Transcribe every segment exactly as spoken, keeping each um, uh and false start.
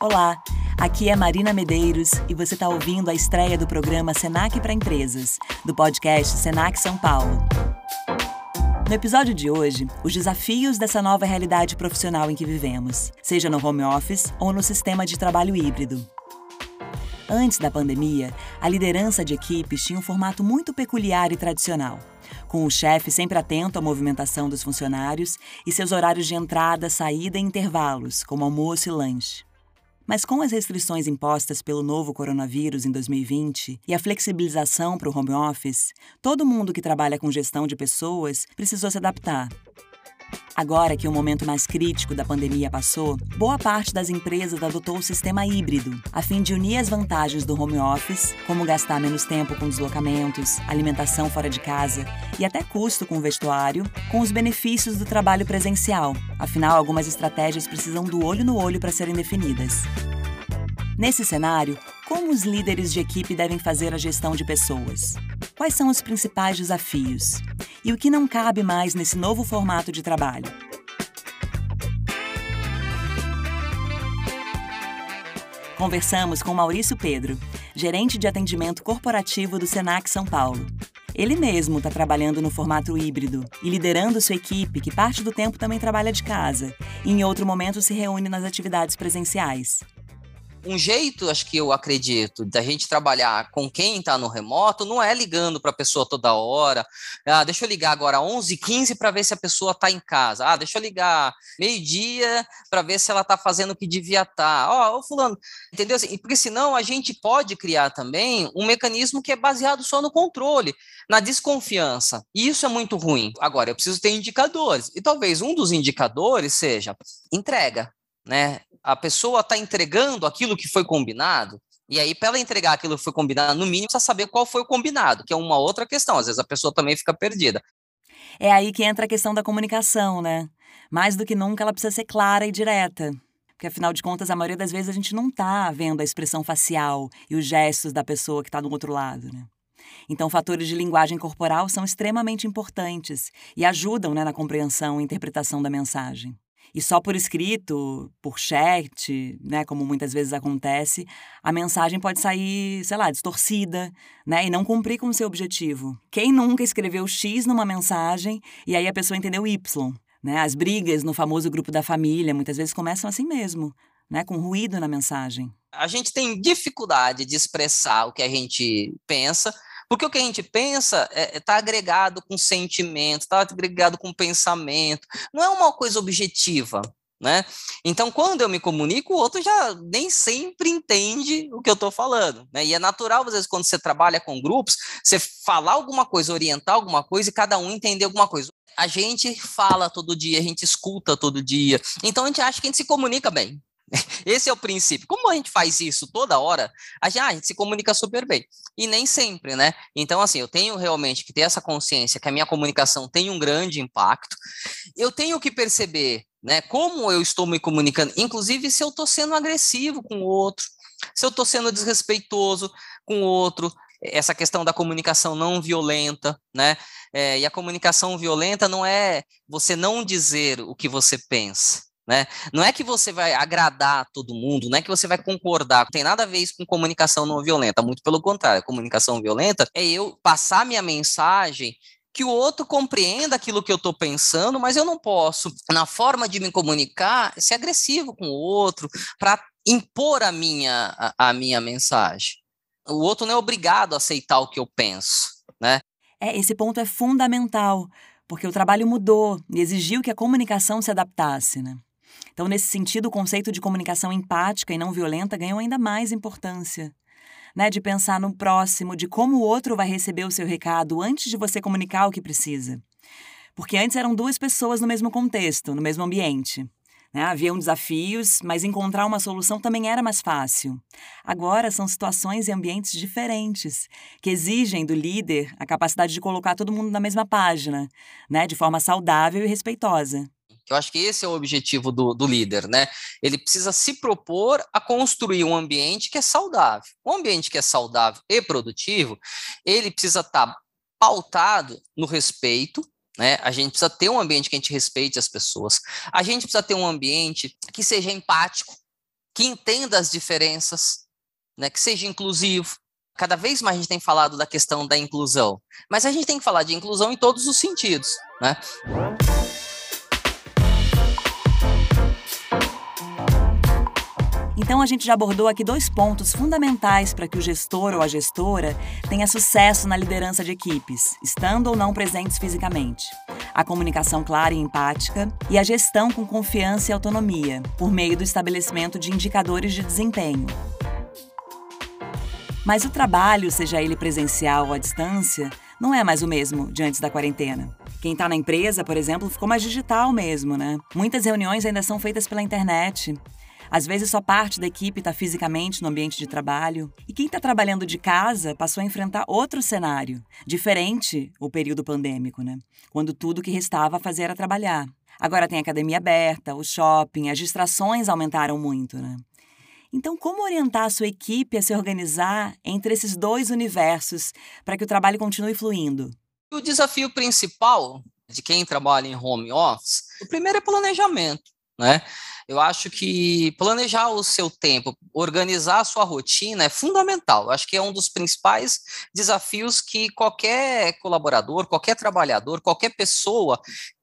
Olá, aqui é Marina Medeiros e você está ouvindo a estreia do programa Senac para Empresas, do podcast Senac São Paulo. No episódio de hoje, os desafios dessa nova realidade profissional em que vivemos, seja no home office ou no sistema de trabalho híbrido. Antes da pandemia, a liderança de equipes tinha um formato muito peculiar e tradicional, com o chefe sempre atento à movimentação dos funcionários e seus horários de entrada, saída e intervalos, como almoço e lanche. Mas com as restrições impostas pelo novo coronavírus em dois mil e vinte e a flexibilização para o home office, todo mundo que trabalha com gestão de pessoas precisou se adaptar. Agora que o momento mais crítico da pandemia passou, boa parte das empresas adotou o sistema híbrido, a fim de unir as vantagens do home office, como gastar menos tempo com deslocamentos, alimentação fora de casa e até custo com o vestuário, com os benefícios do trabalho presencial. Afinal, algumas estratégias precisam do olho no olho para serem definidas. Nesse cenário, como os líderes de equipe devem fazer a gestão de pessoas? Quais são os principais desafios? E o que não cabe mais nesse novo formato de trabalho? Conversamos com Maurício Pedro, gerente de atendimento corporativo do Senac São Paulo. Ele mesmo está trabalhando no formato híbrido e liderando sua equipe, que parte do tempo também trabalha de casa e em outro momento se reúne nas atividades presenciais. Um jeito, acho que eu acredito, da gente trabalhar com quem está no remoto não é ligando para a pessoa toda hora. Ah, deixa eu ligar agora onze e quinze para ver se a pessoa está em casa. Ah, deixa eu ligar meio-dia para ver se ela está fazendo o que devia estar. Ó, ô, ô, fulano, entendeu? Porque senão a gente pode criar também um mecanismo que é baseado só no controle, na desconfiança. E isso é muito ruim. Agora, eu preciso ter indicadores. E talvez um dos indicadores seja entrega, né? A pessoa está entregando aquilo que foi combinado, e aí para ela entregar aquilo que foi combinado, no mínimo, precisa saber qual foi o combinado, que é uma outra questão. Às vezes a pessoa também fica perdida. É aí que entra a questão da comunicação, né? Mais do que nunca ela precisa ser clara e direta, porque afinal de contas, a maioria das vezes a gente não está vendo a expressão facial e os gestos da pessoa que está do outro lado, né? Então, fatores de linguagem corporal são extremamente importantes e ajudam, né, na compreensão e interpretação da mensagem. E só por escrito, por chat, né, como muitas vezes acontece, a mensagem pode sair, sei lá, distorcida, né, e não cumprir com o seu objetivo. Quem nunca escreveu X numa mensagem e aí a pessoa entendeu Y? Né? As brigas no famoso grupo da família muitas vezes começam assim mesmo, né, com ruído na mensagem. A gente tem dificuldade de expressar o que a gente pensa, porque o que a gente pensa está é, agregado com sentimento, está agregado com pensamento, não é uma coisa objetiva, né? Então, quando eu me comunico, o outro já nem sempre entende o que eu estou falando, né? E é natural, às vezes, quando você trabalha com grupos, você falar alguma coisa, orientar alguma coisa e cada um entender alguma coisa. A gente fala todo dia, a gente escuta todo dia, então a gente acha que a gente se comunica bem. Esse é o princípio. Como a gente faz isso toda hora, a gente, ah, a gente se comunica super bem. E nem sempre, né? Então, assim, eu tenho realmente que ter essa consciência que a minha comunicação tem um grande impacto. Eu tenho que perceber, né, como eu estou me comunicando, inclusive se eu estou sendo agressivo com o outro, se eu estou sendo desrespeitoso com o outro. Essa questão da comunicação não violenta, né? É, e a comunicação violenta não é você não dizer o que você pensa. Né? Não é que você vai agradar todo mundo, não é que você vai concordar, não tem nada a ver isso com comunicação não violenta, muito pelo contrário, comunicação violenta é eu passar minha mensagem, que o outro compreenda aquilo que eu estou pensando, mas eu não posso, na forma de me comunicar, ser agressivo com o outro, para impor a minha, a, a minha mensagem. O outro não é obrigado a aceitar o que eu penso, né? É, esse ponto é fundamental, porque o trabalho mudou e exigiu que a comunicação se adaptasse, né? Então, nesse sentido, o conceito de comunicação empática e não violenta ganhou ainda mais importância, né? De pensar no próximo, de como o outro vai receber o seu recado antes de você comunicar o que precisa. Porque antes eram duas pessoas no mesmo contexto, no mesmo ambiente, né? Haviam desafios, mas encontrar uma solução também era mais fácil. Agora são situações e ambientes diferentes, que exigem do líder a capacidade de colocar todo mundo na mesma página, né? De forma saudável e respeitosa. Eu acho que esse é o objetivo do, do líder, né? Ele precisa se propor a construir um ambiente que é saudável. Um ambiente que é saudável e produtivo, ele precisa estar pautado no respeito, Né? A gente precisa ter um ambiente que a gente respeite as pessoas. A gente precisa ter um ambiente que seja empático, que entenda as diferenças, né? Que seja inclusivo. Cada vez mais a gente tem falado da questão da inclusão, mas a gente tem que falar de inclusão em todos os sentidos, né? Então, a gente já abordou aqui dois pontos fundamentais para que o gestor ou a gestora tenha sucesso na liderança de equipes, estando ou não presentes fisicamente. A comunicação clara e empática e a gestão com confiança e autonomia, por meio do estabelecimento de indicadores de desempenho. Mas o trabalho, seja ele presencial ou à distância, não é mais o mesmo diante da quarentena. Quem está na empresa, por exemplo, ficou mais digital mesmo, né? Muitas reuniões ainda são feitas pela internet. Às vezes, só parte da equipe está fisicamente no ambiente de trabalho. E quem está trabalhando de casa passou a enfrentar outro cenário, diferente o período pandêmico, né? Quando tudo que restava a fazer era trabalhar. Agora tem a academia aberta, o shopping, as distrações aumentaram muito, né? Então, como orientar a sua equipe a se organizar entre esses dois universos para que o trabalho continue fluindo? O desafio principal de quem trabalha em home office, o primeiro é planejamento, né? Eu acho que planejar o seu tempo, organizar a sua rotina é fundamental. Eu acho que é um dos principais desafios que qualquer colaborador, qualquer trabalhador, qualquer pessoa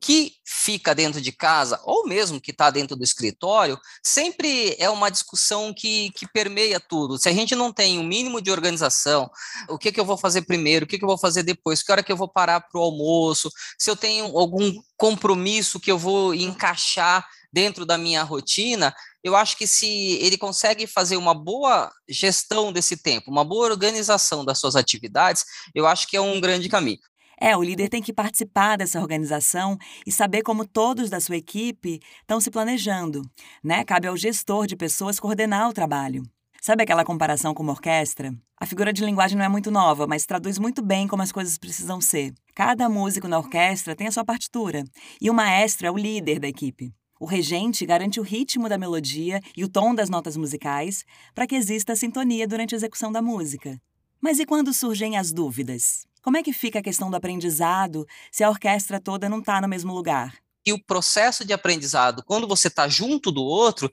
que fica dentro de casa, ou mesmo que está dentro do escritório, sempre é uma discussão que, que permeia tudo. Se a gente não tem o mínimo de organização, o que, que eu vou fazer primeiro, o que, que eu vou fazer depois, que hora que eu vou parar para o almoço, se eu tenho algum compromisso que eu vou encaixar dentro da minha rotina, eu acho que se ele consegue fazer uma boa gestão desse tempo, uma boa organização das suas atividades, eu acho que é um grande caminho. É, o líder tem que participar dessa organização e saber como todos da sua equipe estão se planejando, né? Cabe ao gestor de pessoas coordenar o trabalho. Sabe aquela comparação com uma orquestra? A figura de linguagem não é muito nova, mas traduz muito bem como as coisas precisam ser. Cada músico na orquestra tem a sua partitura e o maestro é o líder da equipe. O regente garante o ritmo da melodia e o tom das notas musicais para que exista sintonia durante a execução da música. Mas e quando surgem as dúvidas? Como é que fica a questão do aprendizado se a orquestra toda não está no mesmo lugar? E o processo de aprendizado, quando você está junto do outro,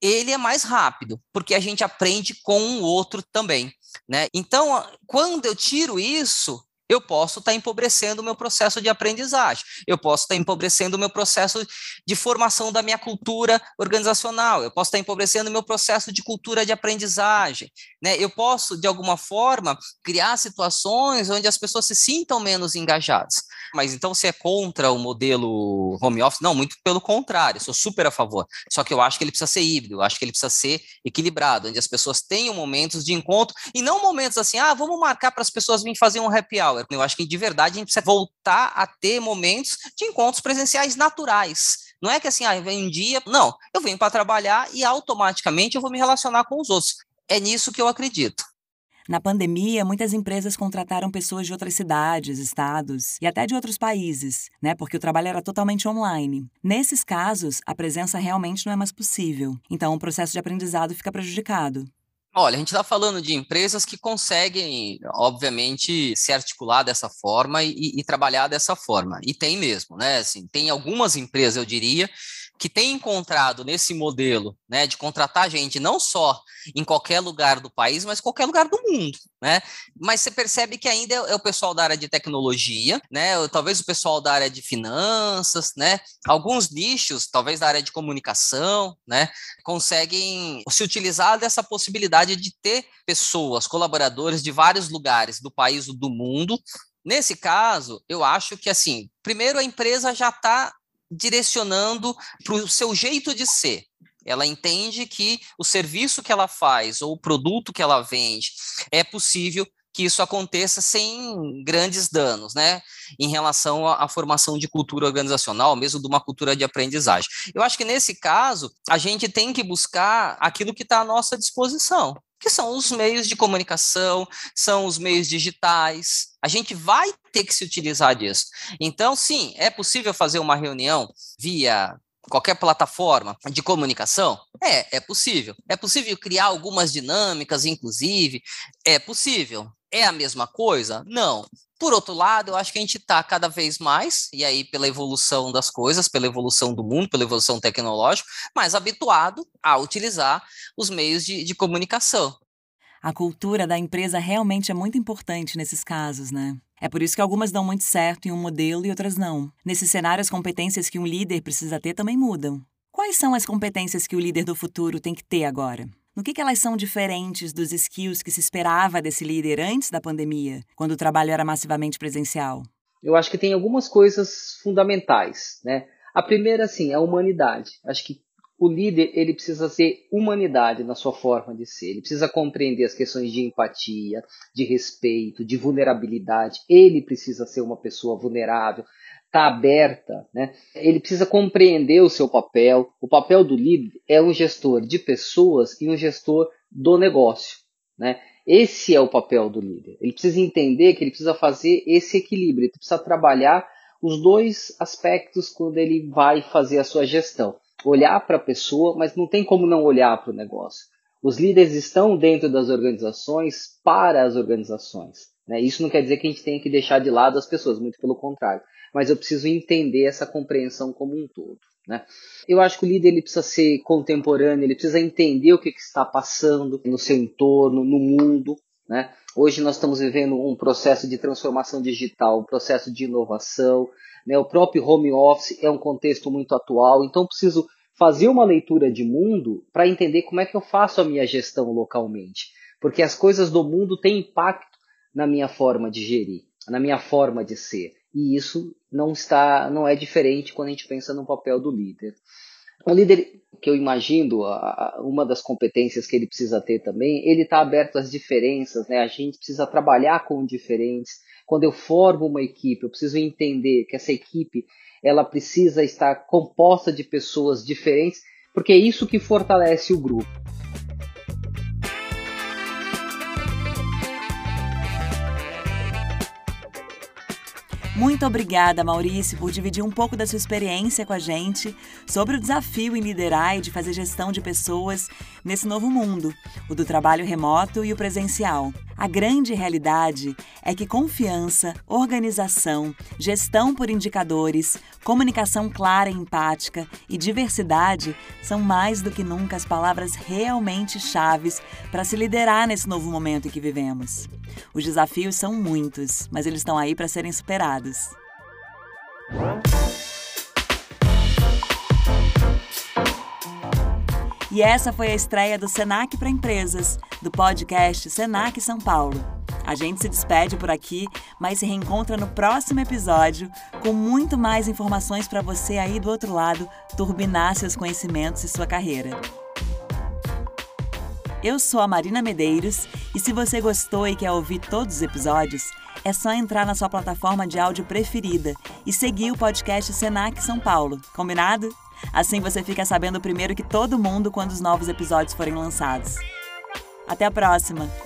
ele é mais rápido, porque a gente aprende com o outro também, né? Então, quando eu tiro isso, eu posso estar empobrecendo o meu processo de aprendizagem, eu posso estar empobrecendo o meu processo de formação da minha cultura organizacional, eu posso estar empobrecendo o meu processo de cultura de aprendizagem, né? Eu posso, de alguma forma, criar situações onde as pessoas se sintam menos engajadas. Mas então você é contra o modelo home office? Não, muito pelo contrário, eu sou super a favor, só que eu acho que ele precisa ser híbrido, eu acho que ele precisa ser equilibrado, onde as pessoas tenham momentos de encontro, e não momentos assim, ah, vamos marcar para as pessoas virem fazer um happy hour. Eu acho que, de verdade, a gente precisa voltar a ter momentos de encontros presenciais naturais. Não é que assim, ah, vem um dia... Não, eu venho para trabalhar e automaticamente eu vou me relacionar com os outros. É nisso que eu acredito. Na pandemia, muitas empresas contrataram pessoas de outras cidades, estados e até de outros países, né? Porque o trabalho era totalmente online. Nesses casos, a presença realmente não é mais possível. Então, o processo de aprendizado fica prejudicado. Olha, a gente está falando de empresas que conseguem, obviamente, se articular dessa forma e, e trabalhar dessa forma. E tem mesmo, né? Assim, tem algumas empresas, eu diria, que têm encontrado nesse modelo, né, de contratar gente não só em qualquer lugar do país, mas em qualquer lugar do mundo, né? Mas você percebe que ainda é o pessoal da área de tecnologia, né? Ou talvez o pessoal da área de finanças, né? Alguns nichos, talvez da área de comunicação, né? Conseguem se utilizar dessa possibilidade de ter pessoas, colaboradores de vários lugares do país ou do mundo. Nesse caso, eu acho que, assim, primeiro a empresa já está direcionando para o seu jeito de ser. Ela entende que o serviço que ela faz ou o produto que ela vende é possível que isso aconteça sem grandes danos, né, em relação à formação de cultura organizacional, mesmo de uma cultura de aprendizagem. Eu acho que, nesse caso, a gente tem que buscar aquilo que está à nossa disposição, que são os meios de comunicação, são os meios digitais. A gente vai ter que se utilizar disso. Então, sim, é possível fazer uma reunião via qualquer plataforma de comunicação? É, é possível. É possível criar algumas dinâmicas, inclusive? É possível. É a mesma coisa? Não. Por outro lado, eu acho que a gente está cada vez mais, e aí pela evolução das coisas, pela evolução do mundo, pela evolução tecnológica, mais habituado a utilizar os meios de, de comunicação. A cultura da empresa realmente é muito importante nesses casos, né? É por isso que algumas dão muito certo em um modelo e outras não. Nesse cenário, as competências que um líder precisa ter também mudam. Quais são as competências que o líder do futuro tem que ter agora? No que, que elas são diferentes dos skills que se esperava desse líder antes da pandemia, quando o trabalho era massivamente presencial? Eu acho que tem algumas coisas fundamentais, né? A primeira, assim, é a humanidade. Acho que o líder, ele precisa ter humanidade na sua forma de ser. Ele precisa compreender as questões de empatia, de respeito, de vulnerabilidade. Ele precisa ser uma pessoa vulnerável, tá aberta, né? Ele precisa compreender o seu papel. O papel do líder é um gestor de pessoas e um gestor do negócio, né? Esse é o papel do líder. Ele precisa entender que ele precisa fazer esse equilíbrio, ele precisa trabalhar os dois aspectos quando ele vai fazer a sua gestão. Olhar para a pessoa, mas não tem como não olhar para o negócio. Os líderes estão dentro das organizações para as organizações, né? Isso não quer dizer que a gente tenha que deixar de lado as pessoas, muito pelo contrário. Mas eu preciso entender essa compreensão como um todo, né? Eu acho que o líder ele precisa ser contemporâneo, ele precisa entender o que, que está passando no seu entorno, no mundo, né? Hoje nós estamos vivendo um processo de transformação digital, um processo de inovação, né? O próprio home office é um contexto muito atual, então eu preciso fazer uma leitura de mundo para entender como é que eu faço a minha gestão localmente, porque as coisas do mundo têm impacto na minha forma de gerir, na minha forma de ser. E isso não, está, não é diferente quando a gente pensa no papel do líder. O líder, que eu imagino, uma das competências que ele precisa ter também, ele está aberto às diferenças, né? A gente precisa trabalhar com diferentes. Quando eu formo uma equipe, eu preciso entender que essa equipe ela precisa estar composta de pessoas diferentes, porque é isso que fortalece o grupo. Muito obrigada, Maurício, por dividir um pouco da sua experiência com a gente sobre o desafio em liderar e de fazer gestão de pessoas nesse novo mundo, o do trabalho remoto e o presencial. A grande realidade é que confiança, organização, gestão por indicadores, comunicação clara e empática e diversidade são mais do que nunca as palavras realmente chaves para se liderar nesse novo momento em que vivemos. Os desafios são muitos, mas eles estão aí para serem superados. E essa foi a estreia do Senac para Empresas, do podcast Senac São Paulo. A gente se despede por aqui, mas se reencontra no próximo episódio com muito mais informações para você aí do outro lado turbinar seus conhecimentos e sua carreira. Eu sou a Marina Medeiros e se você gostou e quer ouvir todos os episódios, é só entrar na sua plataforma de áudio preferida e seguir o podcast Senac São Paulo, combinado? Assim você fica sabendo primeiro que todo mundo quando os novos episódios forem lançados. Até a próxima!